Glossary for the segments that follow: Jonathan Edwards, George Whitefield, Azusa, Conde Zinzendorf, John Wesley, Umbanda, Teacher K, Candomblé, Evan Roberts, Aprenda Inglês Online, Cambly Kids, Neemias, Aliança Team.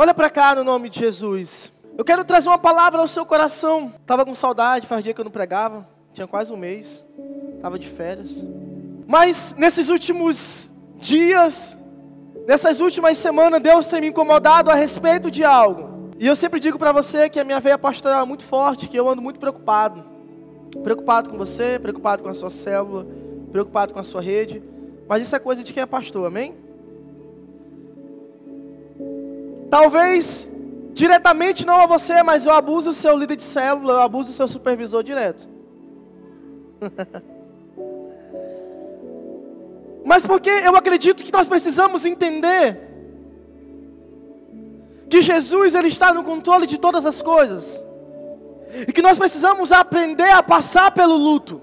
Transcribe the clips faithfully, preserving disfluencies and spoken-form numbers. Olha para cá no nome de Jesus. Eu quero trazer uma palavra ao seu coração. Estava com saudade, faz dia que eu não pregava. Tinha quase um mês. Estava de férias. Mas nesses últimos dias, nessas últimas semanas, Deus tem me incomodado a respeito de algo. E eu sempre digo para você que a minha veia pastoral é muito forte, que eu ando muito preocupado. Preocupado com você, preocupado com a sua célula, preocupado com a sua rede. Mas isso é coisa de quem é pastor, amém? Talvez diretamente não a você, mas eu abuso o seu líder de célula, eu abuso o seu supervisor direto. Mas porque eu acredito que nós precisamos entender que Jesus, ele está no controle de todas as coisas. E que nós precisamos aprender a passar pelo luto.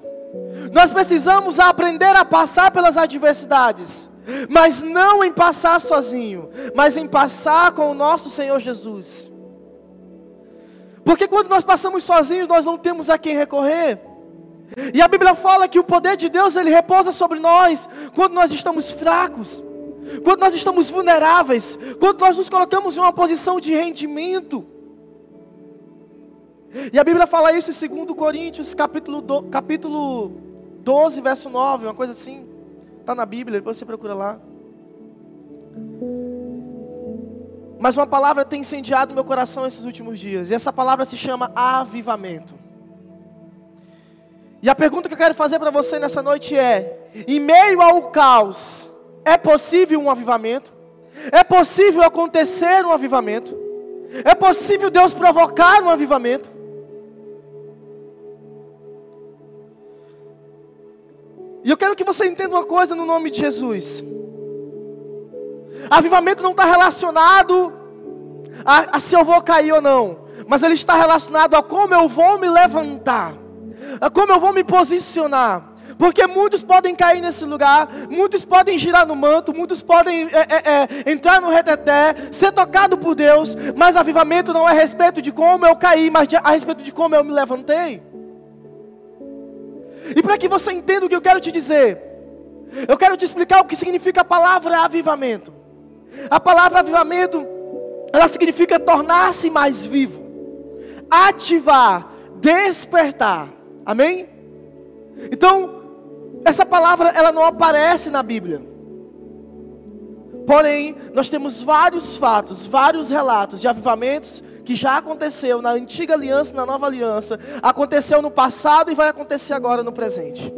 Nós precisamos aprender a passar pelas adversidades. Mas não em passar sozinho, mas em passar com o nosso Senhor Jesus. Porque quando nós passamos sozinhos, nós não temos a quem recorrer. E a Bíblia fala que o poder de Deus, ele repousa sobre nós quando nós estamos fracos, quando nós estamos vulneráveis, quando nós nos colocamos em uma posição de rendimento. E a Bíblia fala isso em segundo Coríntios, capítulo doze, verso nove, uma coisa assim. Está na Bíblia, depois você procura lá. Mas uma palavra tem incendiado meu coração esses últimos dias. E essa palavra se chama avivamento. E a pergunta que eu quero fazer para você nessa noite é: em meio ao caos, é possível um avivamento? É possível acontecer um avivamento? É possível Deus provocar um avivamento? E eu quero que você entenda uma coisa no nome de Jesus. Avivamento não está relacionado a, a se eu vou cair ou não. Mas ele está relacionado a como eu vou me levantar. A como eu vou me posicionar. Porque muitos podem cair nesse lugar. Muitos podem girar no manto. Muitos podem é, é, é, entrar no reteté. Ser tocado por Deus. Mas avivamento não é a respeito de como eu caí. Mas a respeito de como eu me levantei. E para que você entenda o que eu quero te dizer, eu quero te explicar o que significa a palavra avivamento. A palavra avivamento, ela significa tornar-se mais vivo, ativar, despertar, amém? Então, essa palavra, ela não aparece na Bíblia. Porém, nós temos vários fatos, vários relatos de avivamentos que já aconteceu na antiga aliança, na nova aliança, aconteceu no passado e vai acontecer agora no presente.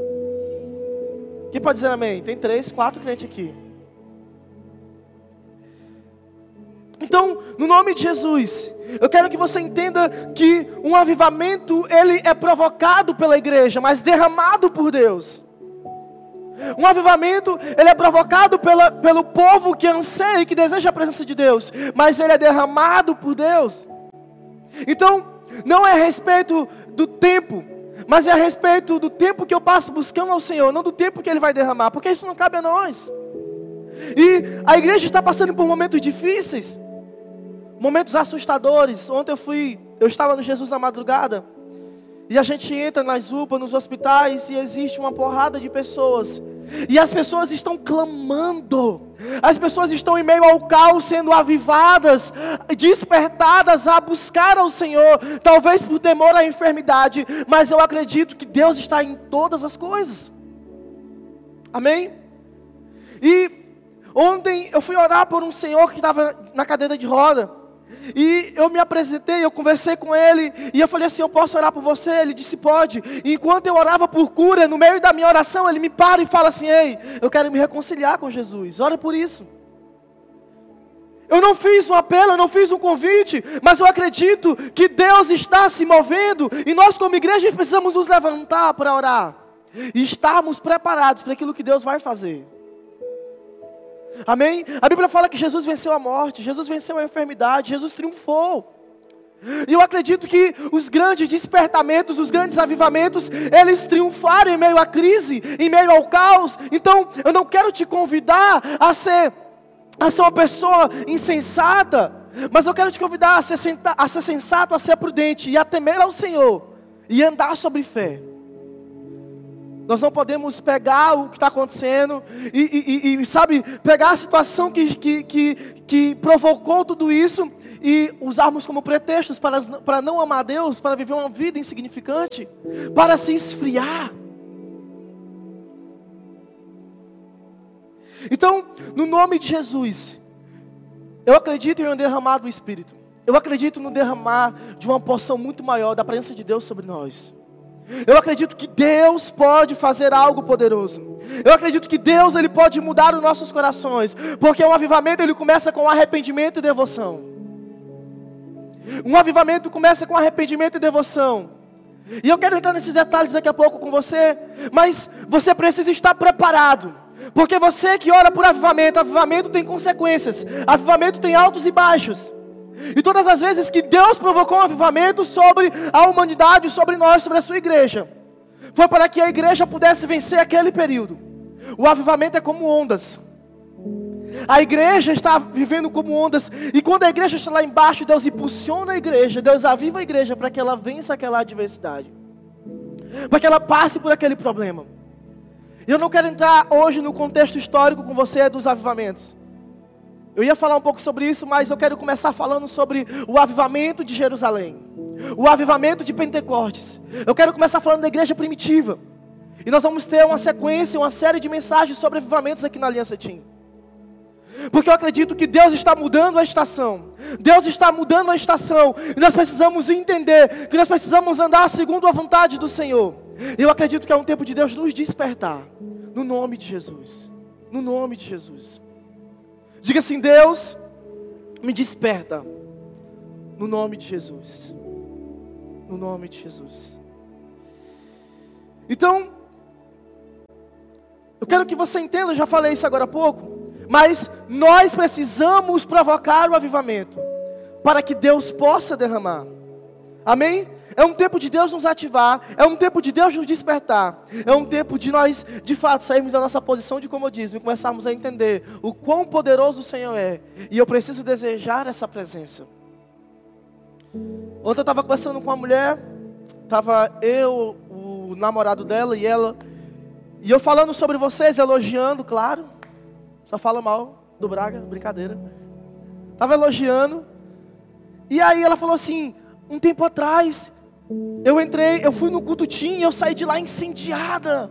Quem pode dizer amém? Tem três, quatro crentes aqui. Então, no nome de Jesus, eu quero que você entenda que um avivamento, ele é provocado pela igreja, mas derramado por Deus. Um avivamento, ele é provocado pela, pelo povo que anseia e que deseja a presença de Deus, mas ele é derramado por Deus. Então, não é a respeito do tempo, mas é a respeito do tempo que eu passo buscando ao Senhor, não do tempo que Ele vai derramar, porque isso não cabe a nós. E a igreja está passando por momentos difíceis, momentos assustadores. Ontem eu fui, eu estava no Jesus na madrugada, e a gente entra nas U P A, nos hospitais, e existe uma porrada de pessoas. E as pessoas estão clamando. As pessoas estão em meio ao caos, sendo avivadas, despertadas a buscar ao Senhor. Talvez por temor à enfermidade, mas eu acredito que Deus está em todas as coisas. Amém? E ontem eu fui orar por um senhor que estava na cadeira de roda. E eu me apresentei, eu conversei com ele, e eu falei assim, eu posso orar por você? Ele disse, pode. E enquanto eu orava por cura, no meio da minha oração, ele me para e fala assim, ei, eu quero me reconciliar com Jesus, ora por isso. Eu não fiz um apelo, eu não fiz um convite, mas eu acredito que Deus está se movendo, e nós como igreja precisamos nos levantar para orar, e estarmos preparados para aquilo que Deus vai fazer. Amém? A Bíblia fala que Jesus venceu a morte, Jesus venceu a enfermidade, Jesus triunfou. E eu acredito que os grandes despertamentos, os grandes avivamentos, eles triunfaram em meio à crise, em meio ao caos. Então, eu não quero te convidar a ser, a ser uma pessoa insensata, mas eu quero te convidar a ser, senta, a ser sensato, a ser prudente e a temer ao Senhor e andar sobre fé. Nós não podemos pegar o que está acontecendo e, e, e, sabe, pegar a situação que, que, que, que provocou tudo isso e usarmos como pretextos para, para não amar Deus, para viver uma vida insignificante, para se esfriar. Então, no nome de Jesus, eu acredito em um derramar do Espírito. Eu acredito no derramar de uma porção muito maior da presença de Deus sobre nós. Eu acredito que Deus pode fazer algo poderoso. Eu acredito que Deus ele pode mudar os nossos corações, porque um avivamento ele começa com arrependimento e devoção. Um avivamento começa com arrependimento e devoção. E eu quero entrar nesses detalhes daqui a pouco com você, mas você precisa estar preparado, porque você que ora por avivamento, avivamento tem consequências, avivamento tem altos e baixos. E todas as vezes que Deus provocou um avivamento sobre a humanidade, sobre nós, sobre a sua igreja, foi para que a igreja pudesse vencer aquele período. O avivamento é como ondas. A igreja está vivendo como ondas. E quando a igreja está lá embaixo, Deus impulsiona a igreja, Deus aviva a igreja para que ela vença aquela adversidade, para que ela passe por aquele problema. E eu não quero entrar hoje no contexto histórico com você dos avivamentos. Eu ia falar um pouco sobre isso, mas eu quero começar falando sobre o avivamento de Jerusalém, o avivamento de Pentecostes. Eu quero começar falando da igreja primitiva. E nós vamos ter uma sequência, uma série de mensagens sobre avivamentos aqui na Aliança Team. Porque eu acredito que Deus está mudando a estação. Deus está mudando a estação. E nós precisamos entender que nós precisamos andar segundo a vontade do Senhor. Eu acredito que é um tempo de Deus nos despertar. No nome de Jesus. No nome de Jesus. Diga assim: Deus, me desperta, no nome de Jesus, no nome de Jesus. Então, eu quero que você entenda, eu já falei isso agora há pouco, mas nós precisamos provocar o avivamento, para que Deus possa derramar, amém? É um tempo de Deus nos ativar, é um tempo de Deus nos despertar, é um tempo de nós, de fato, sairmos da nossa posição de comodismo e começarmos a entender o quão poderoso o Senhor é, e eu preciso desejar essa presença. Ontem eu estava conversando com uma mulher, estava eu, o namorado dela e ela, e eu falando sobre vocês, elogiando, claro, só falo mal do Braga, brincadeira, estava elogiando, e aí ela falou assim, um tempo atrás... Eu entrei, eu fui no culto teen e eu saí de lá incendiada.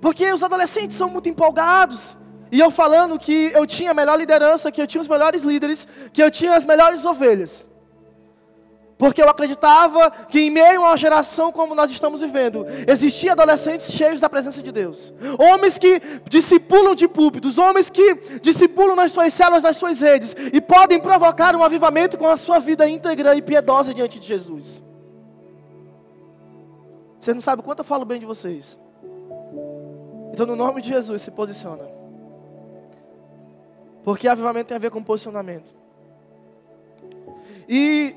Porque os adolescentes são muito empolgados. E eu falando que eu tinha a melhor liderança, que eu tinha os melhores líderes, que eu tinha as melhores ovelhas. Porque eu acreditava que em meio a uma geração como nós estamos vivendo, existiam adolescentes cheios da presença de Deus. Homens que discipulam de púlpitos, homens que discipulam nas suas células, nas suas redes, e podem provocar um avivamento com a sua vida íntegra e piedosa diante de Jesus. Vocês não sabem o quanto eu falo bem de vocês. Então no nome de Jesus se posiciona. Porque avivamento tem a ver com posicionamento. E...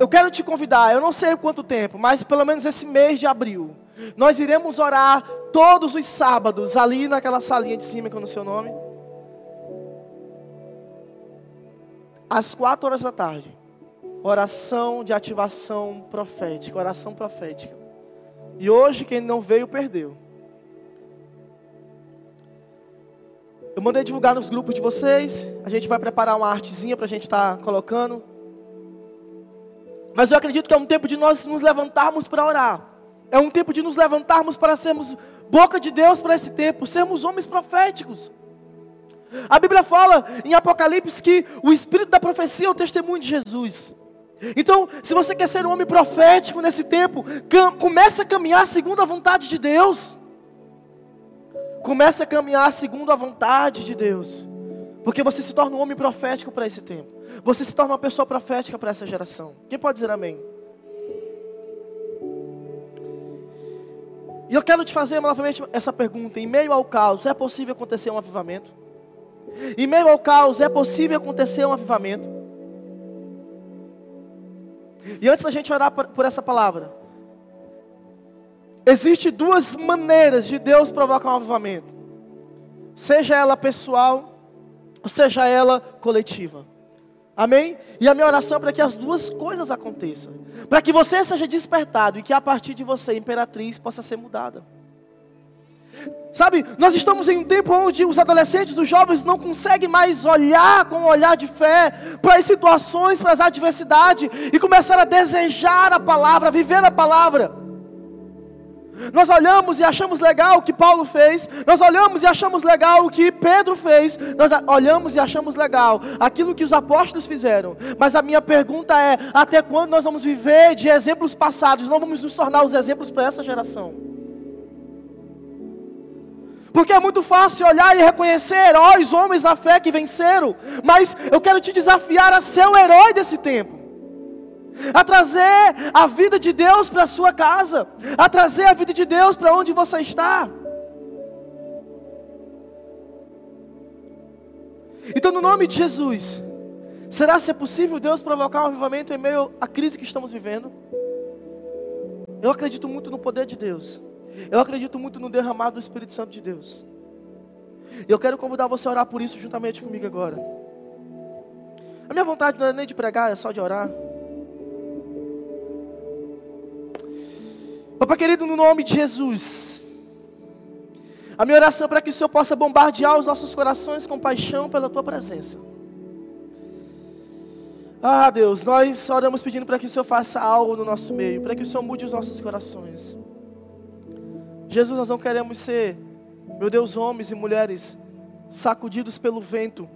eu quero te convidar, eu não sei quanto tempo, mas pelo menos esse mês de abril, nós iremos orar todos os sábados, ali naquela salinha de cima, que eu não sei o nome, às quatro horas da tarde, oração de ativação profética, oração profética, e hoje quem não veio, perdeu. Eu mandei divulgar nos grupos de vocês, a gente vai preparar uma artezinha para a gente estar colocando. Mas eu acredito que é um tempo de nós nos levantarmos para orar. É um tempo de nos levantarmos para sermos boca de Deus para esse tempo. Sermos homens proféticos. A Bíblia fala em Apocalipse que o espírito da profecia é o testemunho de Jesus. Então, se você quer ser um homem profético nesse tempo, comece a caminhar segundo a vontade de Deus. Comece a caminhar segundo a vontade de Deus. Porque você se torna um homem profético para esse tempo. Você se torna uma pessoa profética para essa geração. Quem pode dizer amém? E eu quero te fazer novamente essa pergunta. Em meio ao caos, é possível acontecer um avivamento? Em meio ao caos, é possível acontecer um avivamento? E antes da gente orar por essa palavra, existem duas maneiras de Deus provocar um avivamento. Seja ela pessoal... ou seja ela coletiva, amém? E a minha oração é para que as duas coisas aconteçam, para que você seja despertado, e que a partir de você, Imperatriz, possa ser mudada. Sabe, nós estamos em um tempo onde os adolescentes, os jovens não conseguem mais olhar com um olhar de fé para as situações, para as adversidades e começar a desejar a palavra, a viver a palavra. Nós olhamos e achamos legal o que Paulo fez, nós olhamos e achamos legal o que Pedro fez, nós olhamos e achamos legal aquilo que os apóstolos fizeram. Mas a minha pergunta é, até quando nós vamos viver de exemplos passados, não vamos nos tornar os exemplos para essa geração? Porque é muito fácil olhar e reconhecer heróis, homens da fé que venceram. Mas eu quero te desafiar a ser o herói desse tempo. A trazer a vida de Deus para a sua casa. A trazer a vida de Deus para onde você está. Então, no nome de Jesus, será se é possível Deus provocar um avivamento em meio à crise que estamos vivendo? Eu acredito muito no poder de Deus. Eu acredito muito no derramar do Espírito Santo de Deus. E eu quero convidar você a orar por isso juntamente comigo agora. A minha vontade não é nem de pregar, é só de orar. Papai querido, no nome de Jesus, a minha oração é para que o Senhor possa bombardear os nossos corações com paixão pela Tua presença. Ah, Deus, nós oramos pedindo para que o Senhor faça algo no nosso meio, para que o Senhor mude os nossos corações. Jesus, nós não queremos ser, meu Deus, homens e mulheres sacudidos pelo vento,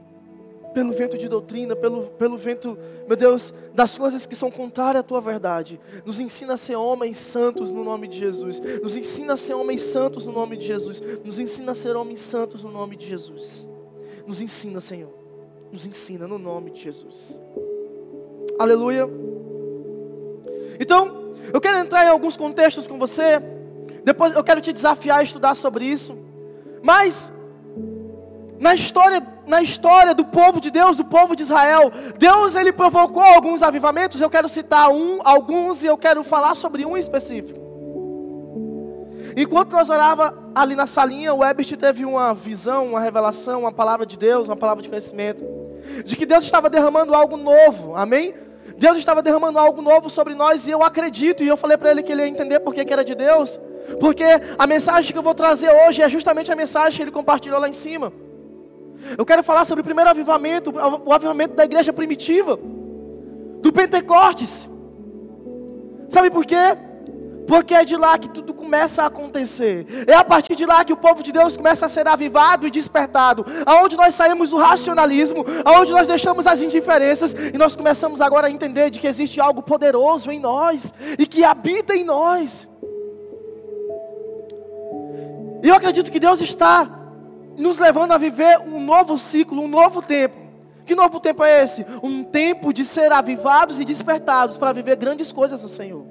pelo vento de doutrina, pelo, pelo vento, meu Deus, das coisas que são contrárias à Tua verdade. Nos ensina a ser homens santos no nome de Jesus. Nos ensina a ser homens santos no nome de Jesus. Nos ensina a ser homens santos no nome de Jesus. Nos ensina, Senhor. Nos ensina no nome de Jesus. Aleluia. Então, eu quero entrar em alguns contextos com você. Depois eu quero te desafiar a estudar sobre isso. Mas na história, na história do povo de Deus, do povo de Israel, Deus ele provocou alguns avivamentos. Eu quero citar um, alguns, e eu quero falar sobre um específico. Enquanto nós orávamos ali na salinha, o Ebert teve uma visão, uma revelação, uma palavra de Deus, uma palavra de conhecimento, de que Deus estava derramando algo novo. Amém? Deus estava derramando algo novo sobre nós, e eu acredito, e eu falei para ele que ele ia entender porque que era de Deus. Porque a mensagem que eu vou trazer hoje é justamente a mensagem que ele compartilhou lá em cima. Eu quero falar sobre o primeiro avivamento, o avivamento da igreja primitiva, do Pentecostes. Sabe por quê? Porque é de lá que tudo começa a acontecer. É a partir de lá que o povo de Deus começa a ser avivado e despertado. Aonde nós saímos do racionalismo, aonde nós deixamos as indiferenças e nós começamos agora a entender de que existe algo poderoso em nós e que habita em nós. E eu acredito que Deus está nos levando a viver um novo ciclo, um novo tempo. Que novo tempo é esse? Um tempo de ser avivados e despertados para viver grandes coisas no Senhor.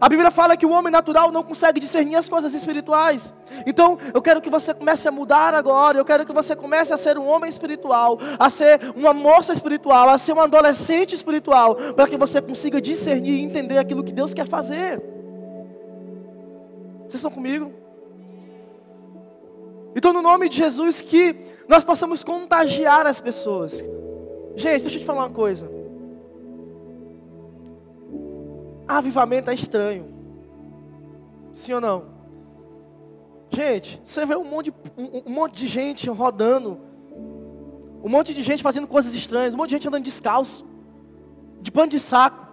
A Bíblia fala que o homem natural não consegue discernir as coisas espirituais. Então, eu quero que você comece a mudar agora. Eu quero que você comece a ser um homem espiritual, a ser uma moça espiritual, a ser um adolescente espiritual, para que você consiga discernir e entender aquilo que Deus quer fazer. Vocês estão comigo? Então, no nome de Jesus, que nós possamos contagiar as pessoas. Gente, deixa eu te falar uma coisa. Avivamento é estranho. Sim ou não? Gente, você vê um monte de, um, um monte de gente rodando. Um monte de gente fazendo coisas estranhas. Um monte de gente andando descalço. De pano de saco.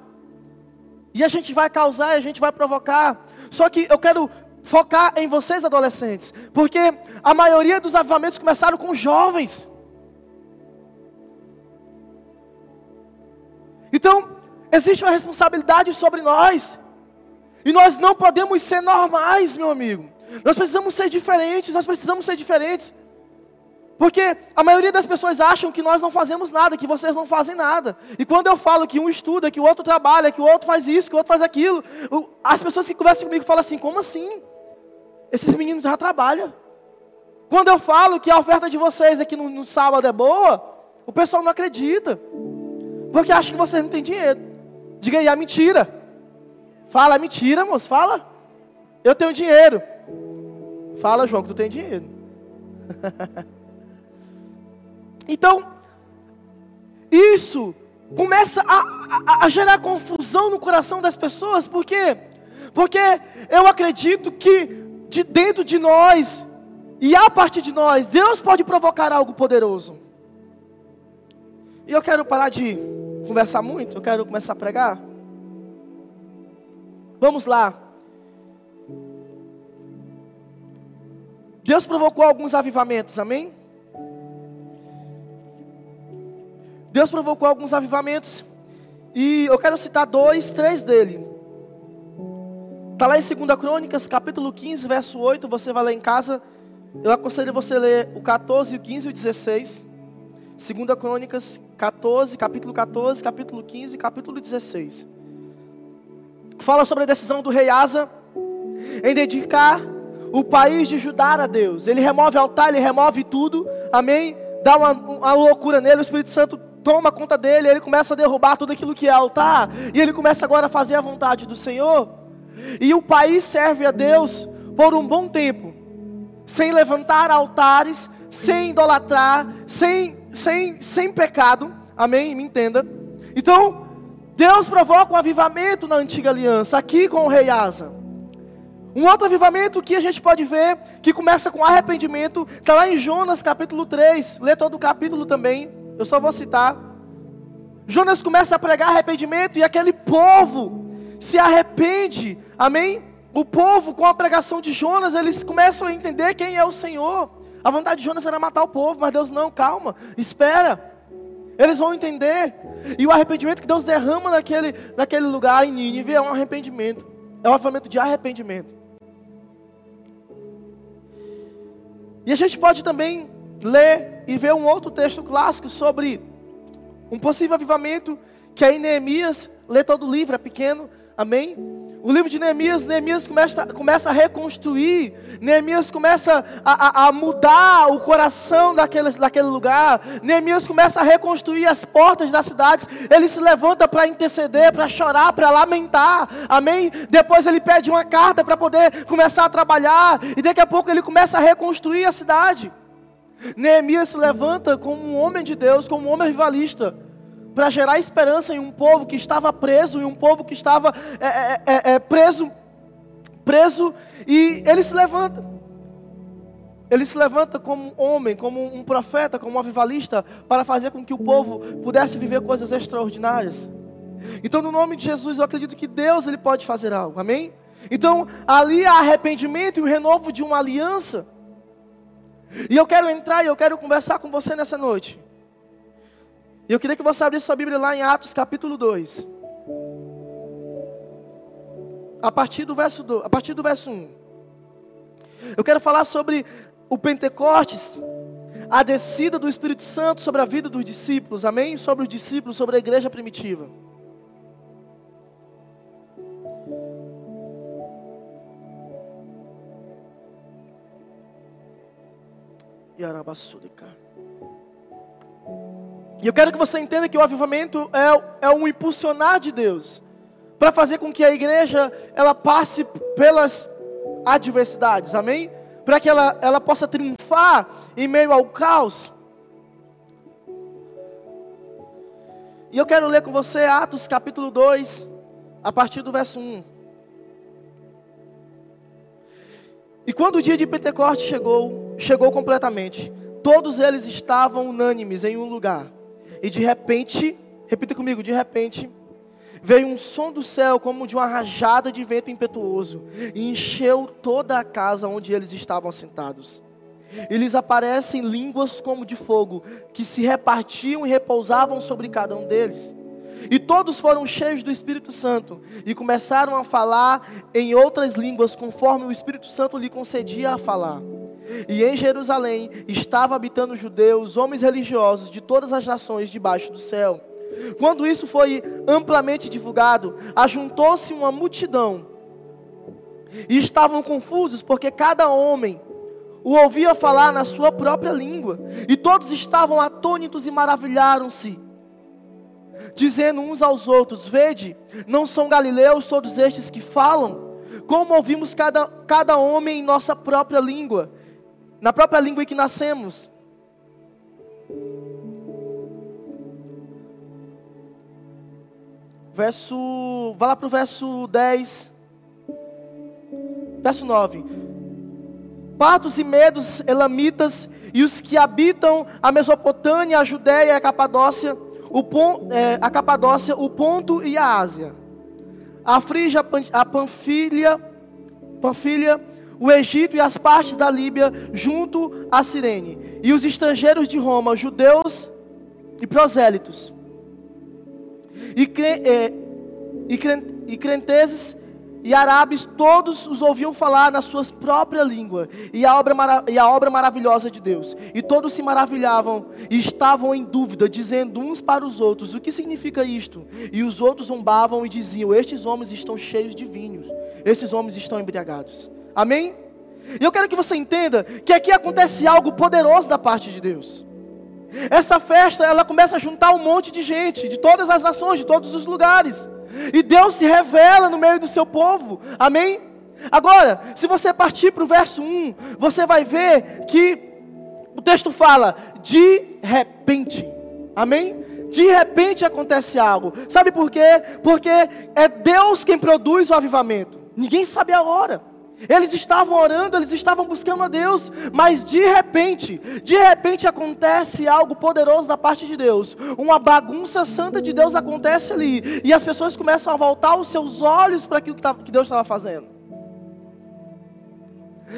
E a gente vai causar, a gente vai provocar. Só que eu quero focar em vocês, adolescentes, porque a maioria dos avivamentos começaram com jovens. Então, existe uma responsabilidade sobre nós, e nós não podemos ser normais, meu amigo. Nós precisamos ser diferentes, nós precisamos ser diferentes, porque a maioria das pessoas acham que nós não fazemos nada, que vocês não fazem nada. E quando eu falo que um estuda, que o outro trabalha, que o outro faz isso, que o outro faz aquilo, as pessoas que conversam comigo falam assim: como assim? Esses meninos já trabalham. Quando eu falo que a oferta de vocês aqui no, no sábado é boa, o pessoal não acredita. Porque acha que vocês não têm dinheiro. Diga aí, é mentira. Fala, é mentira, moço, fala. Eu tenho dinheiro. Fala, João, que tu tem dinheiro. Então, isso começa a, a, a gerar confusão no coração das pessoas. Por quê? Porque eu acredito que de dentro de nós e a partir de nós, Deus pode provocar algo poderoso. E eu quero parar de conversar muito, eu quero começar a pregar. Vamos lá. Deus provocou alguns avivamentos, amém? Deus provocou alguns avivamentos. E eu quero citar dois, três dele. Está lá em segunda Crônicas, capítulo quinze, verso oito. Você vai ler em casa. Eu aconselho você ler o catorze, o quinze e o dezesseis. segunda Crônicas, catorze, capítulo catorze, capítulo quinze, capítulo dezesseis. Fala sobre a decisão do rei Asa em dedicar o país de Judá a Deus. Ele remove altar, ele remove tudo, amém? Dá uma, uma loucura nele, o Espírito Santo toma conta dele, ele começa a derrubar tudo aquilo que é altar, e ele começa agora a fazer a vontade do Senhor. E o país serve a Deus por um bom tempo, sem levantar altares, sem idolatrar, sem, sem, sem pecado, amém? Me entenda. Então, Deus provoca um avivamento na antiga aliança, aqui com o rei Asa. Um outro avivamento que a gente pode ver, que começa com arrependimento, está lá em Jonas capítulo três, lê todo o capítulo também, eu só vou citar. Jonas começa a pregar arrependimento e aquele povo se arrepende, amém? O povo, com a pregação de Jonas, eles começam a entender quem é o Senhor. A vontade de Jonas era matar o povo, mas Deus não, calma, espera. Eles vão entender. E o arrependimento que Deus derrama naquele, naquele lugar em Nínive é um arrependimento. É um avivamento de arrependimento. E a gente pode também ler e ver um outro texto clássico sobre um possível avivamento que é em Neemias. Lê todo o livro, é pequeno, amém? O livro de Neemias, Neemias começa, começa a reconstruir, Neemias começa a, a, a mudar o coração daquele, daquele lugar, Neemias começa a reconstruir as portas das cidades, ele se levanta para interceder, para chorar, para lamentar, amém? Depois ele pede uma carta para poder começar a trabalhar, e daqui a pouco ele começa a reconstruir a cidade. Neemias se levanta como um homem de Deus, como um homem avivalista, para gerar esperança em um povo que estava preso, em um povo que estava é, é, é, preso, preso, e ele se levanta, ele se levanta como um homem, como um profeta, como um avivalista, para fazer com que o povo pudesse viver coisas extraordinárias. Então, no nome de Jesus, eu acredito que Deus, Ele pode fazer algo, amém? Então, ali há arrependimento e o renovo de uma aliança, e eu quero entrar e eu quero conversar com você nessa noite. E eu queria que você abrisse sua Bíblia lá em Atos capítulo dois. A partir do verso dois, a partir do verso um. Eu quero falar sobre o Pentecostes, a descida do Espírito Santo sobre a vida dos discípulos, amém? Sobre os discípulos, sobre a igreja primitiva. E Arabassurica. E eu quero que você entenda que o avivamento é, é um impulsionar de Deus para fazer com que a igreja ela passe pelas adversidades, amém? Para que ela, ela possa triunfar em meio ao caos. E eu quero ler com você Atos capítulo dois, a partir do verso um. E quando o dia de Pentecostes chegou, chegou completamente, todos eles estavam unânimes em um lugar. E de repente, repita comigo, de repente, veio um som do céu como de uma rajada de vento impetuoso, e encheu toda a casa onde eles estavam sentados. E lhes aparecem línguas como de fogo, que se repartiam e repousavam sobre cada um deles. E todos foram cheios do Espírito Santo, e começaram a falar em outras línguas, conforme o Espírito Santo lhe concedia a falar. E em Jerusalém estavam habitando judeus, homens religiosos de todas as nações debaixo do céu. Quando isso foi amplamente divulgado, ajuntou-se uma multidão. E estavam confusos, porque cada homem o ouvia falar na sua própria língua. E todos estavam atônitos e maravilharam-se, dizendo uns aos outros: vede, não são galileus todos estes que falam? Como ouvimos cada, cada homem em nossa própria língua? Na própria língua em que nascemos. Verso, vai lá para o verso dez. Verso nove. partos e medos, elamitas, e os que habitam a Mesopotâmia, a Judéia, a Capadócia, o pon, é, a Capadócia, o Ponto e a Ásia, a Frígia, a Panfilha, Panfilha, o Egito e as partes da Líbia, junto a Cirene, e os estrangeiros de Roma, judeus e prosélitos, e, cre, é, e, cre, e crenteses, e árabes, todos os ouviam falar na sua própria língua, e a, obra mara- e a obra maravilhosa de Deus, e todos se maravilhavam, e estavam em dúvida, dizendo uns para os outros, o que significa isto? E os outros zombavam e diziam, estes homens estão cheios de vinhos, esses homens estão embriagados, amém? E eu quero que você entenda, que aqui acontece algo poderoso da parte de Deus. Essa festa, ela começa a juntar um monte de gente, de todas as nações, de todos os lugares, e Deus se revela no meio do seu povo, amém? Agora, se você partir para o verso um, você vai ver que o texto fala, de repente, amém? De repente acontece algo, sabe por quê? Porque é Deus quem produz o avivamento, ninguém sabe a hora. Eles estavam orando, eles estavam buscando a Deus, mas de repente, de repente acontece algo poderoso da parte de Deus, uma bagunça santa de Deus acontece ali, e as pessoas começam a voltar os seus olhos para aquilo que Deus estava fazendo.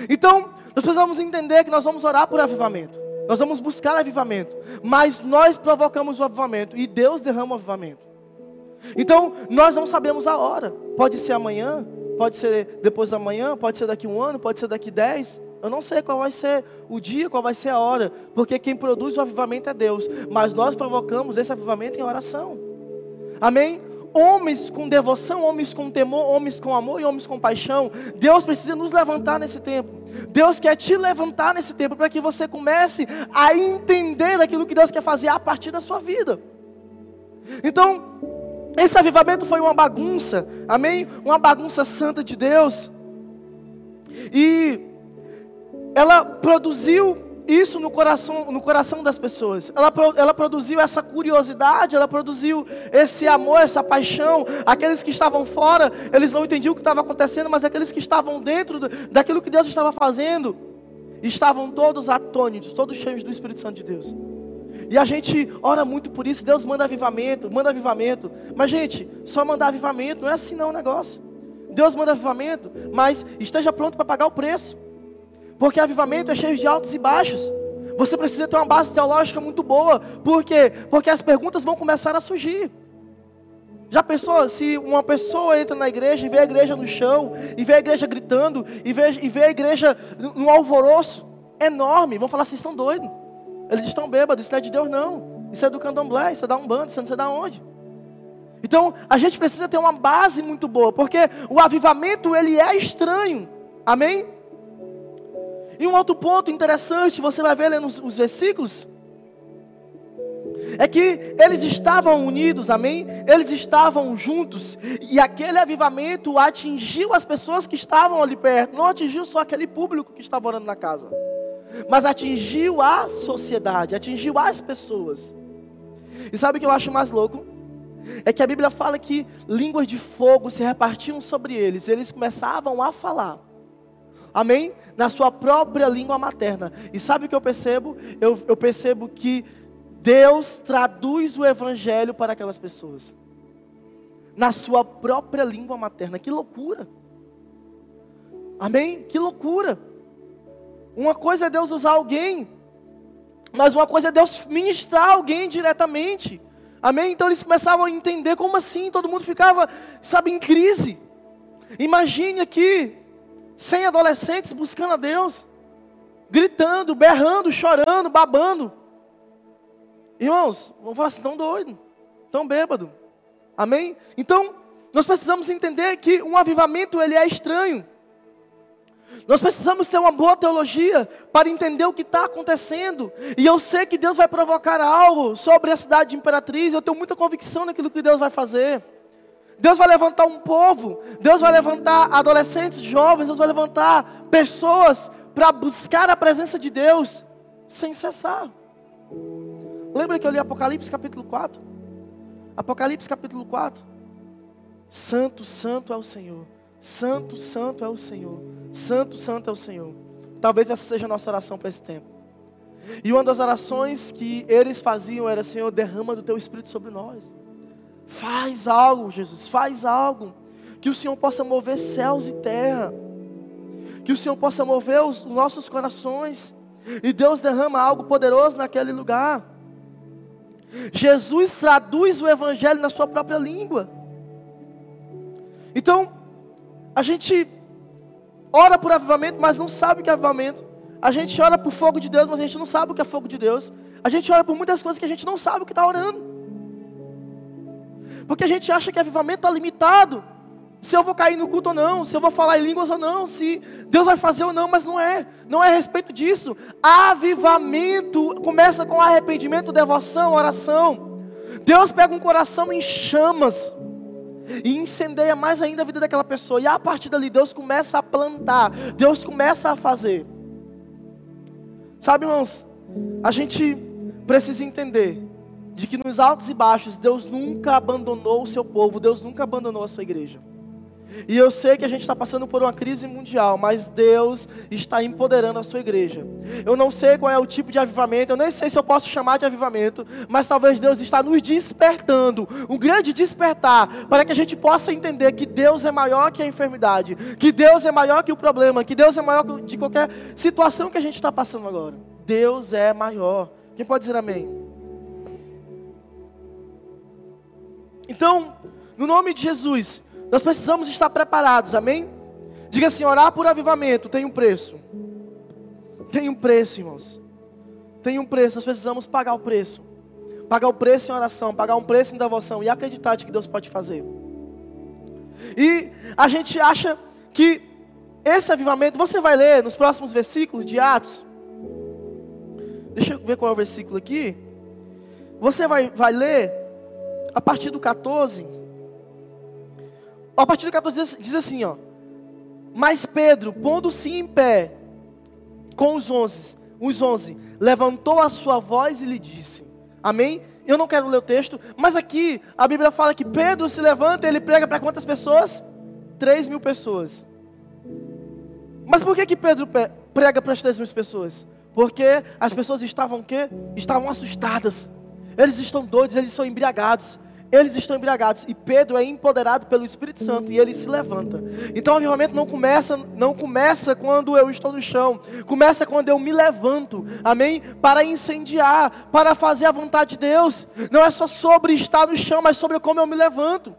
Então, nós precisamos entender que nós vamos orar por avivamento, nós vamos buscar avivamento, mas nós provocamos o avivamento, e Deus derrama o avivamento. Então, nós não sabemos a hora, pode ser amanhã, pode ser depois da manhã, pode ser daqui um ano, pode ser daqui dez. Eu não sei qual vai ser o dia, qual vai ser a hora. Porque quem produz o avivamento é Deus. Mas nós provocamos esse avivamento em oração. Amém? Homens com devoção, homens com temor, homens com amor e homens com paixão. Deus precisa nos levantar nesse tempo. Deus quer te levantar nesse tempo para que você comece a entender aquilo que Deus quer fazer a partir da sua vida. Então... esse avivamento foi uma bagunça, amém? Uma bagunça santa de Deus. E ela produziu isso no coração, no coração das pessoas. Ela, ela produziu essa curiosidade, ela produziu esse amor, essa paixão. Aqueles que estavam fora, eles não entendiam o que estava acontecendo, mas aqueles que estavam dentro daquilo que Deus estava fazendo, estavam todos atônitos, todos cheios do Espírito Santo de Deus. E a gente ora muito por isso, Deus manda avivamento, manda avivamento. Mas gente, só mandar avivamento, não é assim não o negócio. Deus manda avivamento, mas esteja pronto para pagar o preço. Porque avivamento é cheio de altos e baixos. Você precisa ter uma base teológica muito boa. Por quê? Porque as perguntas vão começar a surgir. Já pensou se uma pessoa entra na igreja e vê a igreja no chão, e vê a igreja gritando, e vê, e vê a igreja num alvoroço enorme, vão falar assim, estão doidos. Eles estão bêbados, isso não é de Deus não, isso é do candomblé, isso é da Umbanda, isso não sei de onde. Então, a gente precisa ter uma base muito boa, porque o avivamento, ele é estranho, amém? E um outro ponto interessante, você vai ver lendo os, os versículos, é que eles estavam unidos, amém? Eles estavam juntos, e aquele avivamento atingiu as pessoas que estavam ali perto, não atingiu só aquele público que estava orando na casa. Mas atingiu a sociedade, atingiu as pessoas. E sabe o que eu acho mais louco? É que a Bíblia fala que línguas de fogo se repartiam sobre eles. Eles começavam a falar, amém? Na sua própria língua materna. E sabe o que eu percebo? Eu, eu percebo que Deus traduz o Evangelho para aquelas pessoas. Na sua própria língua materna. Que loucura! Amém? Que loucura! Uma coisa é Deus usar alguém, mas uma coisa é Deus ministrar alguém diretamente, amém? Então eles começavam a entender, como assim? Todo mundo ficava, sabe, em crise. Imagine aqui, cem adolescentes buscando a Deus, gritando, berrando, chorando, babando. Irmãos, vamos falar assim, tão doido, tão bêbado, amém? Então, nós precisamos entender que um avivamento, ele é estranho. Nós precisamos ter uma boa teologia para entender o que está acontecendo. E eu sei que Deus vai provocar algo sobre a cidade de Imperatriz. Eu tenho muita convicção naquilo que Deus vai fazer. Deus vai levantar um povo. Deus vai levantar adolescentes, jovens. Deus vai levantar pessoas para buscar a presença de Deus sem cessar. Lembra que eu li Apocalipse capítulo quatro? Apocalipse capítulo quatro. Santo, santo é o Senhor. Santo, santo é o Senhor. Santo, santo é o Senhor. Talvez essa seja a nossa oração para esse tempo. E uma das orações que eles faziam era: Senhor, derrama do Teu Espírito sobre nós. Faz algo, Jesus, faz algo. Que o Senhor possa mover céus e terra. Que o Senhor possa mover os nossos corações. E Deus derrama algo poderoso naquele lugar. Jesus traduz o Evangelho na sua própria língua. Então, a gente ora por avivamento, mas não sabe o que é avivamento. A gente ora por fogo de Deus, mas a gente não sabe o que é fogo de Deus. A gente ora por muitas coisas que a gente não sabe o que está orando. Porque a gente acha que avivamento está limitado. Se eu vou cair no culto ou não, se eu vou falar em línguas ou não, se Deus vai fazer ou não, mas não é. Não é a respeito disso. Avivamento começa com arrependimento, devoção, oração. Deus pega um coração em chamas e incendeia mais ainda a vida daquela pessoa. E a partir dali Deus começa a plantar, Deus começa a fazer. Sabe, irmãos, a gente precisa entender de que nos altos e baixos Deus nunca abandonou o seu povo, Deus nunca abandonou a sua igreja. E eu sei que a gente está passando por uma crise mundial, mas Deus está empoderando a sua igreja. Eu não sei qual é o tipo de avivamento, eu nem sei se eu posso chamar de avivamento, mas talvez Deus está nos despertando, um grande despertar, para que a gente possa entender que Deus é maior que a enfermidade, que Deus é maior que o problema, que Deus é maior de qualquer situação que a gente está passando agora. Deus é maior. Quem pode dizer amém? Então, no nome de Jesus, nós precisamos estar preparados, amém? Diga assim: orar por avivamento tem um preço. Tem um preço, irmãos. Tem um preço, nós precisamos pagar o preço. Pagar o preço em oração, pagar um preço em devoção e acreditar de que Deus pode fazer. E a gente acha que esse avivamento, você vai ler nos próximos versículos de Atos. Deixa eu ver qual é o versículo aqui. Você vai, vai ler a partir do catorze. A partir do catorze diz assim, ó: mas Pedro, pondo-se em pé com os onze, os onze, levantou a sua voz e lhe disse. Amém? Eu não quero ler o texto, mas aqui a Bíblia fala que Pedro se levanta e ele prega para quantas pessoas? três mil pessoas. Mas por que que Pedro prega para as três mil pessoas? Porque as pessoas estavam o quê? Estavam assustadas. Eles estão doidos, eles são embriagados. Eles estão embriagados, e Pedro é empoderado pelo Espírito Santo, e ele se levanta. Então o avivamento não começa, não começa quando eu estou no chão, começa quando eu me levanto, amém? Para incendiar, para fazer a vontade de Deus. Não é só sobre estar no chão, mas sobre como eu me levanto.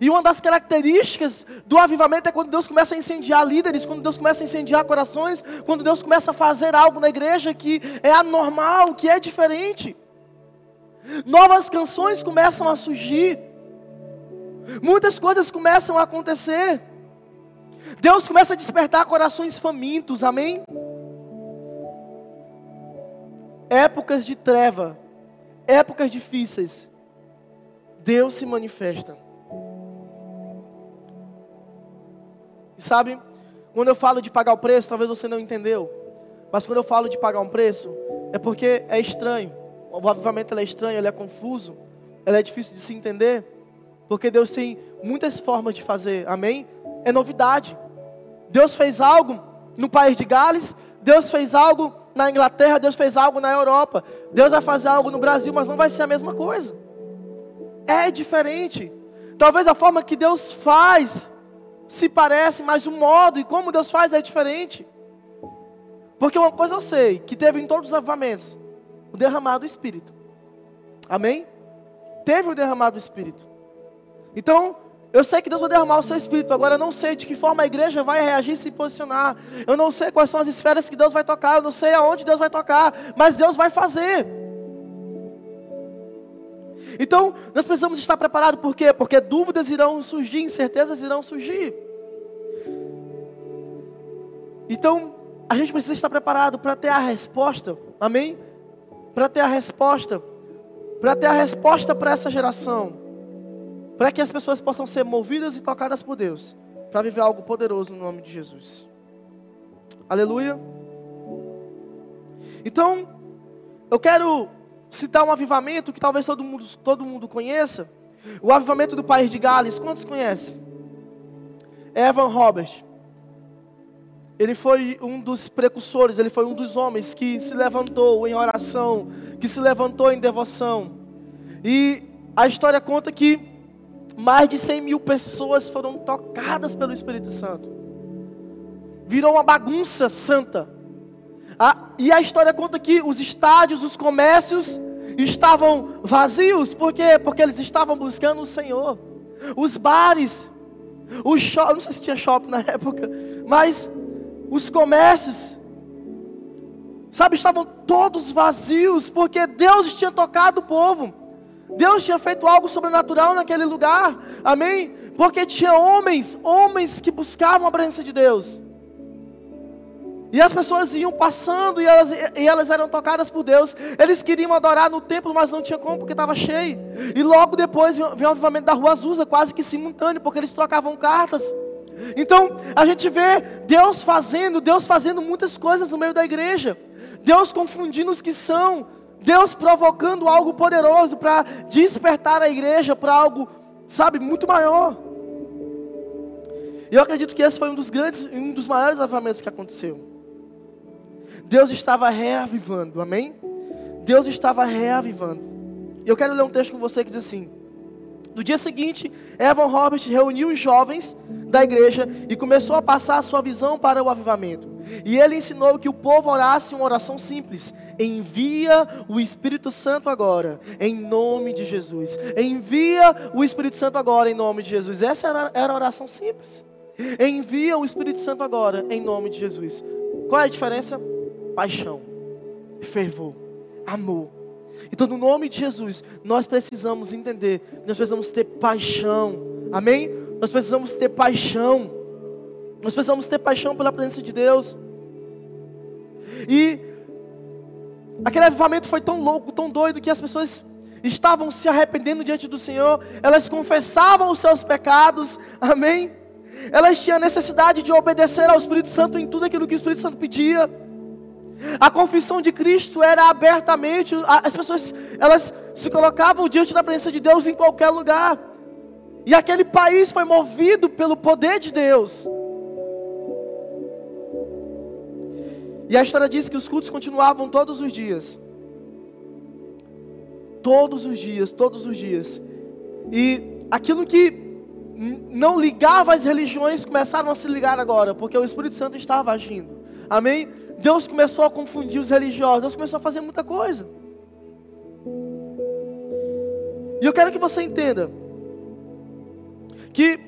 E uma das características do avivamento é quando Deus começa a incendiar líderes, quando Deus começa a incendiar corações, quando Deus começa a fazer algo na igreja que é anormal, que é diferente. Novas canções começam a surgir. Muitas coisas começam a acontecer. Deus começa a despertar corações famintos, amém? Épocas de treva, épocas difíceis, Deus se manifesta. E sabe, quando eu falo de pagar o preço, talvez você não entendeu, mas quando eu falo de pagar um preço, é porque é estranho. O avivamento é estranho, ele é confuso, ele é difícil de se entender, porque Deus tem muitas formas de fazer, amém? É novidade. Deus fez algo no país de Gales, Deus fez algo na Inglaterra, Deus fez algo na Europa, Deus vai fazer algo no Brasil, mas não vai ser a mesma coisa. É diferente. Talvez a forma que Deus faz se parece, mas o modo e como Deus faz é diferente. Porque uma coisa eu sei, que teve em todos os avivamentos: o derramar do Espírito. Amém? Teve o derramar do Espírito. Então, eu sei que Deus vai derramar o seu Espírito. Agora eu não sei de que forma a igreja vai reagir e se posicionar. Eu não sei quais são as esferas que Deus vai tocar. Eu não sei aonde Deus vai tocar. Mas Deus vai fazer. Então, nós precisamos estar preparados. Por quê? Porque dúvidas irão surgir, incertezas irão surgir. Então, a gente precisa estar preparado para ter a resposta. Amém? Para ter a resposta, para ter a resposta para essa geração, para que as pessoas possam ser movidas e tocadas por Deus, para viver algo poderoso no nome de Jesus. Aleluia. Então, eu quero citar um avivamento que talvez todo mundo, todo mundo conheça, o avivamento do país de Gales. Quantos conhecem? Evan Roberts. Ele foi um dos precursores, ele foi um dos homens que se levantou em oração, que se levantou em devoção. E a história conta que mais de cem mil pessoas foram tocadas pelo Espírito Santo. Virou uma bagunça santa. Ah, e a história conta que os estádios, os comércios estavam vazios. Por quê? Porque eles estavam buscando o Senhor. Os bares, os shopping, não sei se tinha shopping na época, mas os comércios, sabe, estavam todos vazios, porque Deus tinha tocado o povo. Deus tinha feito algo sobrenatural naquele lugar, amém? Porque tinha homens, homens que buscavam a presença de Deus. E as pessoas iam passando e elas, e elas eram tocadas por Deus. Eles queriam adorar no templo, mas não tinha como, porque estava cheio. E logo depois veio o avivamento da Rua Azusa, quase que simultâneo, porque eles trocavam cartas. Então, a gente vê Deus fazendo, Deus fazendo muitas coisas no meio da igreja. Deus confundindo os que são. Deus provocando algo poderoso para despertar a igreja para algo, sabe, muito maior. E eu acredito que esse foi um dos grandes, um dos maiores avivamentos que aconteceu. Deus estava reavivando, amém? Deus estava reavivando. E eu quero ler um texto com você que diz assim: no dia seguinte, Evan Roberts reuniu os jovens da igreja e começou a passar a sua visão para o avivamento. E ele ensinou que o povo orasse uma oração simples: envia o Espírito Santo agora, em nome de Jesus. Envia o Espírito Santo agora, em nome de Jesus. Essa era, era a oração simples. Envia o Espírito Santo agora, em nome de Jesus. Qual é a diferença? Paixão, fervor, amor. Então, no nome de Jesus, nós precisamos entender que nós precisamos ter paixão, amém? Nós precisamos ter paixão, nós precisamos ter paixão pela presença de Deus. E aquele avivamento foi tão louco, tão doido, que as pessoas estavam se arrependendo diante do Senhor, elas confessavam os seus pecados, amém? Elas tinham a necessidade de obedecer ao Espírito Santo em tudo aquilo que o Espírito Santo pedia. A confissão de Cristo era abertamente, as pessoas, elas se colocavam diante da presença de Deus em qualquer lugar. E aquele país foi movido pelo poder de Deus. E a história diz que os cultos continuavam todos os dias. Todos os dias, todos os dias. E aquilo que não ligava as religiões começaram a se ligar agora, porque o Espírito Santo estava agindo. Amém? Deus começou a confundir os religiosos, Deus começou a fazer muita coisa. E eu quero que você entenda que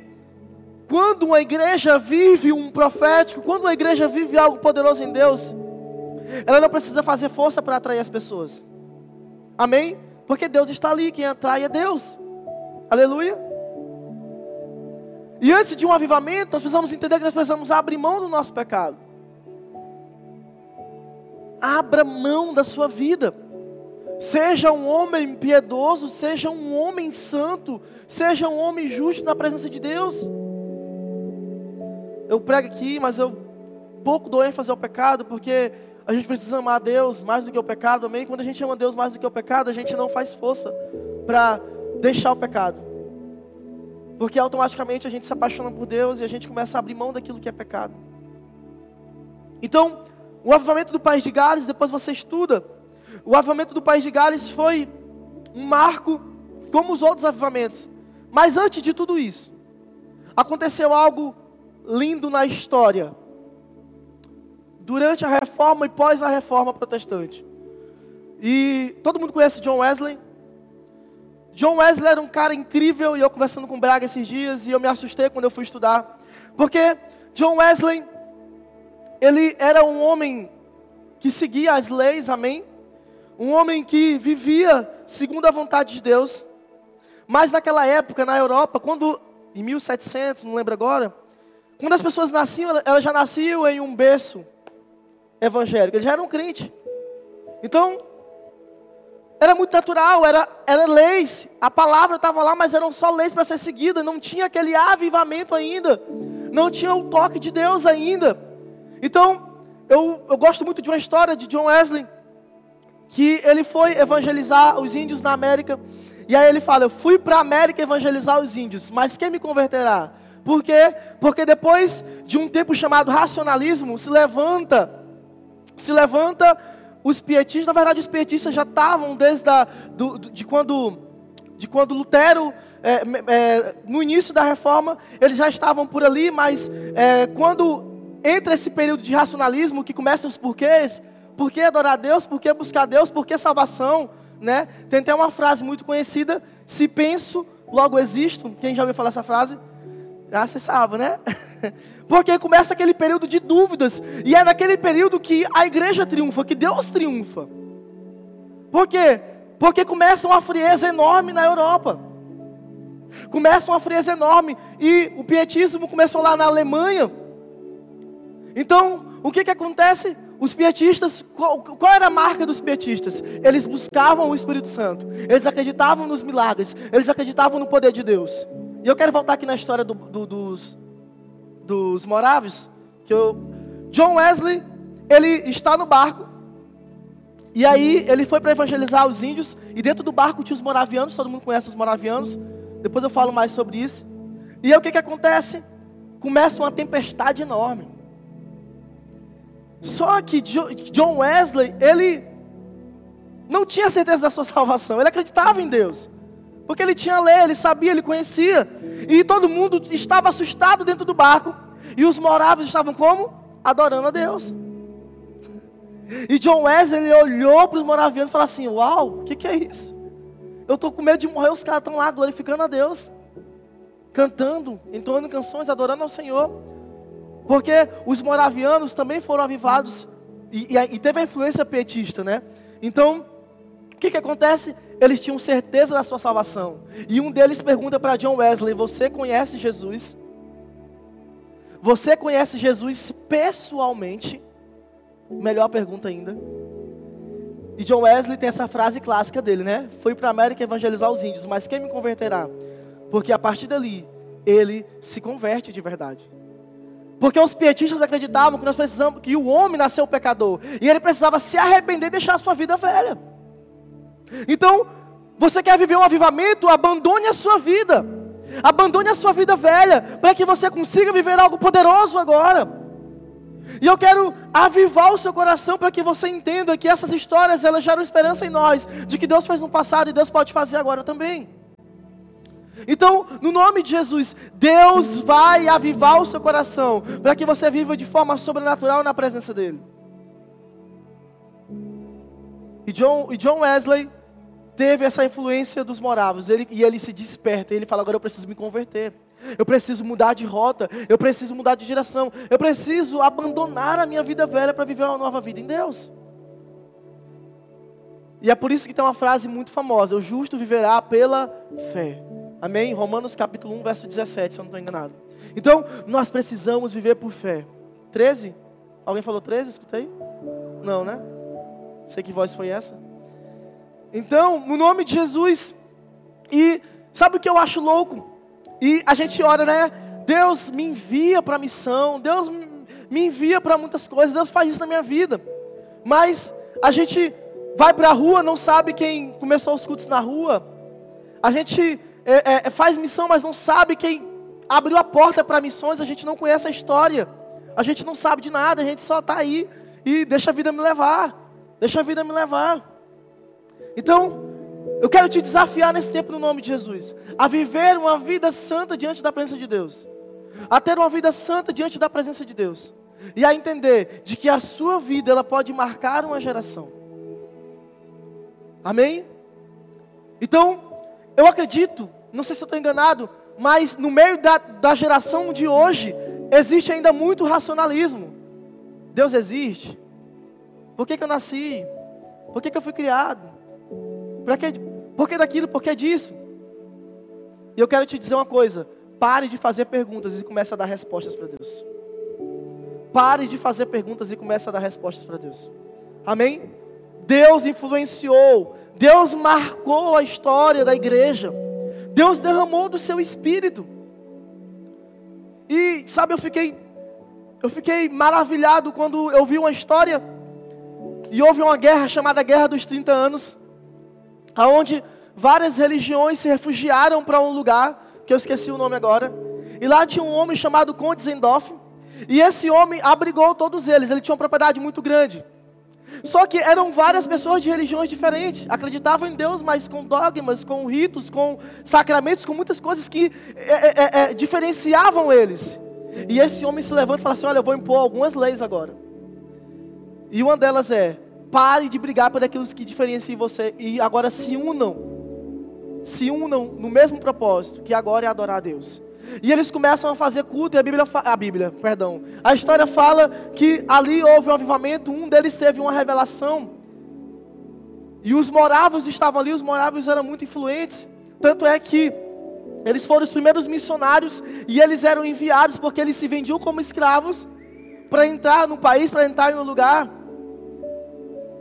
quando uma igreja vive um profético, quando uma igreja vive algo poderoso em Deus, ela não precisa fazer força para atrair as pessoas. Amém? Porque Deus está ali, quem atrai é Deus. Aleluia. E antes de um avivamento, nós precisamos entender que nós precisamos abrir mão do nosso pecado. Abra mão da sua vida, seja um homem piedoso, seja um homem santo, seja um homem justo na presença de Deus. Eu prego aqui, mas eu pouco dou ênfase ao pecado, porque a gente precisa amar a Deus mais do que o pecado, amém? Quando a gente ama a Deus mais do que o pecado, a gente não faz força para deixar o pecado, porque automaticamente a gente se apaixona por Deus e a gente começa a abrir mão daquilo que é pecado. Então, o avivamento do País de Gales, depois você estuda, o avivamento do País de Gales foi um marco, como os outros avivamentos. Mas antes de tudo isso, aconteceu algo lindo na história. Durante a reforma e pós a reforma protestante. E todo mundo conhece John Wesley. John Wesley era um cara incrível, e eu conversando com o Braga esses dias, e eu me assustei quando eu fui estudar. Porque John Wesley... ele era um homem que seguia as leis, amém? Um homem que vivia segundo a vontade de Deus. Mas naquela época, na Europa, quando, em mil e setecentos, não lembro agora, quando as pessoas nasciam, elas já nasciam em um berço evangélico. Eles já eram crentes. Então, era muito natural, era, era leis. A palavra estava lá, mas eram só leis para ser seguidas. Não tinha aquele avivamento ainda. Não tinha o toque de Deus ainda. Então, eu, eu gosto muito de uma história de John Wesley, que ele foi evangelizar os índios na América, e aí ele fala: eu fui para a América evangelizar os índios, mas quem me converterá? Por quê? Porque depois de um tempo chamado racionalismo, se levanta, se levanta os pietistas. Na verdade, os pietistas já estavam desde a, do, de, quando, de quando Lutero, é, é, no início da reforma, eles já estavam por ali, mas é, quando entra esse período de racionalismo, que começam os porquês, por que adorar a Deus, por que buscar a Deus, por que salvação, né? Tem até uma frase muito conhecida, se penso, logo existo. Quem já ouviu falar essa frase? Ah, você sabe, né? Porque começa aquele período de dúvidas, e é naquele período que a igreja triunfa, que Deus triunfa. Por quê? Porque começa uma frieza enorme na Europa, começa uma frieza enorme, e o pietismo começou lá na Alemanha. Então, o que que acontece? Os pietistas, qual, qual era a marca dos pietistas? Eles buscavam o Espírito Santo, eles acreditavam nos milagres, eles acreditavam no poder de Deus. E eu quero voltar aqui na história do, do, dos, dos morávios, que eu, John Wesley, ele está no barco, e aí ele foi para evangelizar os índios, e dentro do barco tinha os moravianos, todo mundo conhece os moravianos, depois eu falo mais sobre isso. E aí o que que acontece? Começa uma tempestade enorme. Só que John Wesley, ele não tinha certeza da sua salvação, ele acreditava em Deus, porque ele tinha a lei, ele sabia, ele conhecia, e todo mundo estava assustado dentro do barco, e os moráveis estavam como? Adorando a Deus. E John Wesley, ele olhou para os moravianos e falou assim, uau, o que que é isso? Eu estou com medo de morrer, os caras estão lá glorificando a Deus, cantando, entoando canções, adorando ao Senhor. Porque os moravianos também foram avivados, e, e, e teve a influência pietista, né? Então, o que que acontece? Eles tinham certeza da sua salvação. E um deles pergunta para John Wesley, você conhece Jesus? Você conhece Jesus pessoalmente? Melhor pergunta ainda. E John Wesley tem essa frase clássica dele, né? Fui para a América evangelizar os índios, mas quem me converterá? Porque a partir dali, ele se converte de verdade. Porque os pietistas acreditavam que nós precisamos, que o homem nasceu pecador, e ele precisava se arrepender e deixar a sua vida velha. Então, você quer viver um avivamento? Abandone a sua vida. Abandone a sua vida velha, para que você consiga viver algo poderoso agora. E eu quero avivar o seu coração, para que você entenda que essas histórias, elas geram esperança em nós, de que Deus fez no passado e Deus pode fazer agora também. Então, no nome de Jesus, Deus vai avivar o seu coração, para que você viva de forma sobrenatural na presença dEle. E John, e John Wesley teve essa influência dos moravos, ele, e ele se desperta, ele fala, agora eu preciso me converter, eu preciso mudar de rota, eu preciso mudar de direção, eu preciso abandonar a minha vida velha para viver uma nova vida em Deus. E é por isso que tem uma frase muito famosa, o justo viverá pela fé. Amém? Romanos capítulo um, verso dezessete, se eu não estou enganado. Então, nós precisamos viver por fé. treze? Alguém falou treze? Escutei? Não, né? Sei que voz foi essa. Então, no nome de Jesus. E sabe o que eu acho louco? E a gente ora, né? Deus me envia para a missão. Deus me envia para muitas coisas. Deus faz isso na minha vida. Mas a gente vai para a rua, não sabe quem começou os cultos na rua. A gente... É, é, faz missão, mas não sabe quem abriu a porta para missões, a gente não conhece a história, a gente não sabe de nada, a gente só está aí e deixa a vida me levar, deixa a vida me levar. Então, eu quero te desafiar nesse tempo no nome de Jesus, a viver uma vida santa diante da presença de Deus, a ter uma vida santa diante da presença de Deus, e a entender de que a sua vida ela pode marcar uma geração. Amém? Então, eu acredito, não sei se eu estou enganado, mas no meio da, da geração de hoje, existe ainda muito racionalismo. Deus existe? Por que que eu nasci? Por que que eu fui criado? Por que, por que daquilo? Por que disso? E eu quero te dizer uma coisa, pare de fazer perguntas e comece a dar respostas para Deus. Pare de fazer perguntas e comece a dar respostas para Deus. Amém? Deus influenciou, Deus marcou a história da igreja, Deus derramou do seu Espírito, e sabe, eu fiquei, eu fiquei maravilhado quando eu vi uma história, e houve uma guerra chamada Guerra dos trinta anos, aonde várias religiões se refugiaram para um lugar, que eu esqueci o nome agora, E lá tinha um homem chamado Conde Zinzendorf. E esse homem abrigou todos eles. Ele tinha uma propriedade muito grande. Só que eram várias pessoas de religiões diferentes. Acreditavam em Deus, mas com dogmas, com ritos, com sacramentos, com muitas coisas que é, é, é, diferenciavam eles. E esse homem se levanta e fala assim: olha, eu vou impor algumas leis agora. E uma delas é: pare de brigar por aquilo que diferencia você. E agora se unam. Se unam no mesmo propósito, que agora é adorar a Deus. E eles começam a fazer culto, e a Bíblia, a Bíblia, perdão, a história fala que ali houve um avivamento, um deles teve uma revelação, e os moravos estavam ali, os moravos eram muito influentes, tanto é que eles foram os primeiros missionários, e eles eram enviados, porque eles se vendiam como escravos, para entrar no país, para entrar em um lugar,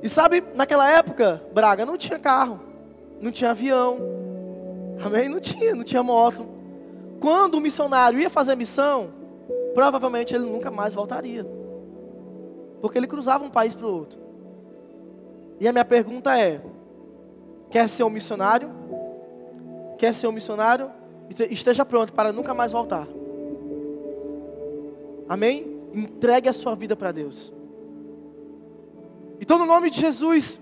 e sabe, naquela época, Braga, não tinha carro, não tinha avião, amém? Não tinha, não tinha moto. Quando o missionário ia fazer missão, provavelmente ele nunca mais voltaria. Porque ele cruzava um país para o outro. E a minha pergunta é: quer ser um missionário? Quer ser um missionário? Esteja pronto para nunca mais voltar. Amém? Entregue a sua vida para Deus. Então, no nome de Jesus,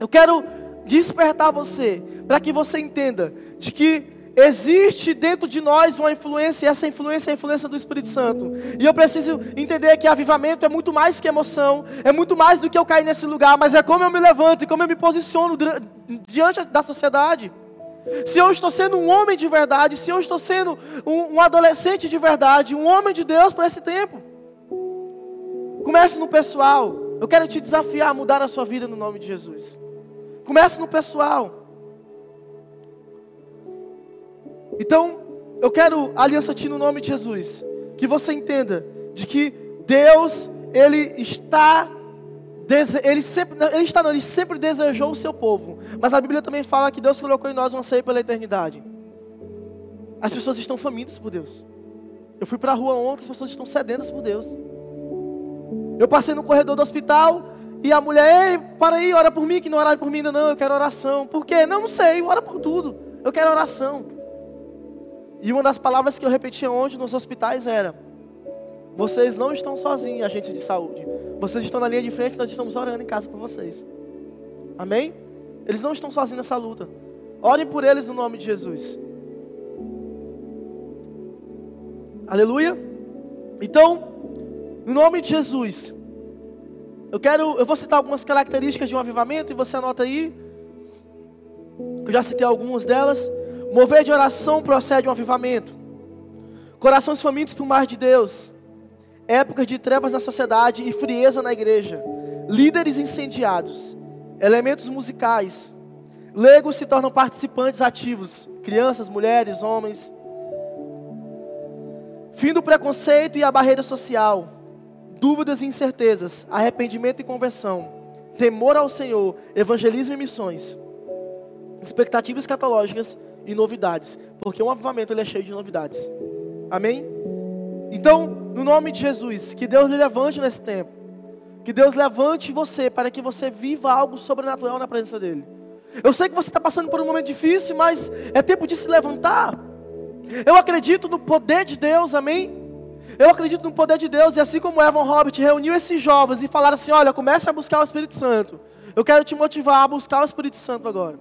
eu quero despertar você, para que você entenda de que existe dentro de nós uma influência, e essa influência é a influência do Espírito Santo. E eu preciso entender que avivamento é muito mais que emoção, é muito mais do que eu cair nesse lugar, mas é como eu me levanto e como eu me posiciono diante da sociedade. Se eu estou sendo um homem de verdade, se eu estou sendo um, um adolescente de verdade, um homem de Deus para esse tempo. Comece no pessoal. Eu quero te desafiar a mudar a sua vida no nome de Jesus. Comece no pessoal. Então, eu quero, Aliança Team, no nome de Jesus, que você entenda de que Deus, Ele está, Ele sempre, Ele está, não, Ele sempre desejou o seu povo. Mas a Bíblia também fala que Deus colocou em nós um anseio pela eternidade. As pessoas estão famintas por Deus. Eu fui para a rua ontem, as pessoas estão sedentas por Deus. Eu passei no corredor do hospital e a mulher: ei, para aí, ora por mim, que não oraram por mim ainda não, eu quero oração. Por quê? Não, não sei, ora por tudo, eu quero oração. E uma das palavras que eu repetia ontem nos hospitais era: vocês não estão sozinhos, agentes de saúde. Vocês estão na linha de frente, nós estamos orando em casa por vocês. Amém? Eles não estão sozinhos nessa luta. Orem por eles no nome de Jesus. Aleluia? Então, no nome de Jesus, eu quero, eu vou citar algumas características de um avivamento e você anota aí. Eu já citei algumas delas. Mover de oração procede um avivamento. Corações famintos por mais de Deus. Épocas de trevas na sociedade e frieza na igreja. Líderes incendiados. Elementos musicais. Leigos se tornam participantes ativos. Crianças, mulheres, homens. Fim do preconceito e a barreira social. Dúvidas e incertezas. Arrependimento e conversão. Temor ao Senhor. Evangelismo e missões. Expectativas escatológicas e novidades, porque um avivamento ele é cheio de novidades, amém? Então, no nome de Jesus, que Deus lhe levante nesse tempo, que Deus levante você, para que você viva algo sobrenatural na presença dEle. Eu sei que você está passando por um momento difícil, mas é tempo de se levantar. Eu acredito no poder de Deus, amém? Eu acredito no poder de Deus, e assim como Evan Roberts reuniu esses jovens e falaram assim: olha, comece a buscar o Espírito Santo, eu quero te motivar a buscar o Espírito Santo agora.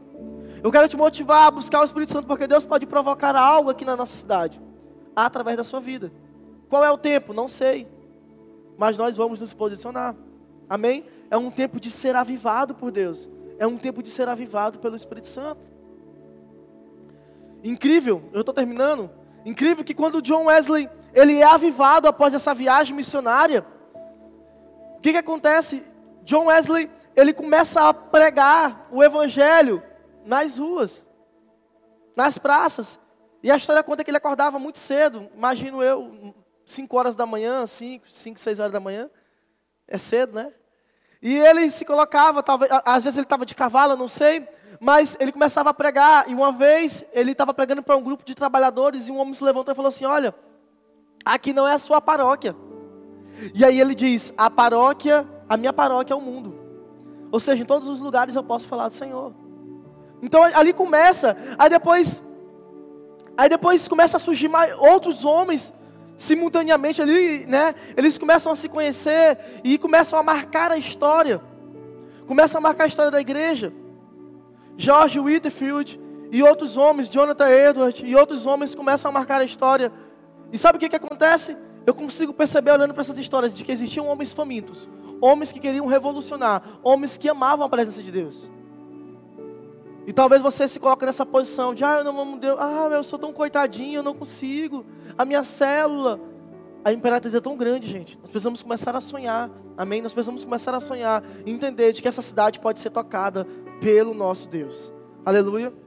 Eu quero te motivar a buscar o Espírito Santo, porque Deus pode provocar algo aqui na nossa cidade, através da sua vida. Qual é o tempo? Não sei. Mas nós vamos nos posicionar. Amém? É um tempo de ser avivado por Deus. É um tempo de ser avivado pelo Espírito Santo. Incrível, eu estou terminando. Incrível que quando John Wesley, ele é avivado após essa viagem missionária, o que que acontece? John Wesley, ele começa a pregar o Evangelho nas ruas, nas praças, e a história conta que ele acordava muito cedo, imagino eu, cinco horas da manhã, cinco, seis horas da manhã, é cedo, né? E ele se colocava, talvez, às vezes ele estava de cavalo, não sei, mas ele começava a pregar, e uma vez ele estava pregando para um grupo de trabalhadores, e um homem se levantou e falou assim: olha, aqui não é a sua paróquia. E aí ele diz: a paróquia, a minha paróquia é o mundo, ou seja, em todos os lugares eu posso falar do Senhor. Então ali começa, aí depois Aí depois começa a surgir mais outros homens simultaneamente ali, né? Eles começam a se conhecer e começam a marcar a história. Começam a marcar a história da igreja. George Whitefield e outros homens, Jonathan Edwards e outros homens começam a marcar a história. E sabe o que, que acontece? Eu consigo perceber olhando para essas histórias de que existiam homens famintos, homens que queriam revolucionar, homens que amavam a presença de Deus. E talvez você se coloque nessa posição de, ah, eu não amo Deus, ah, eu sou tão coitadinho, eu não consigo, a minha célula, a Imperatriz é tão grande, gente. Nós precisamos começar a sonhar, amém? Nós precisamos começar a sonhar e entender de que essa cidade pode ser tocada pelo nosso Deus. Aleluia.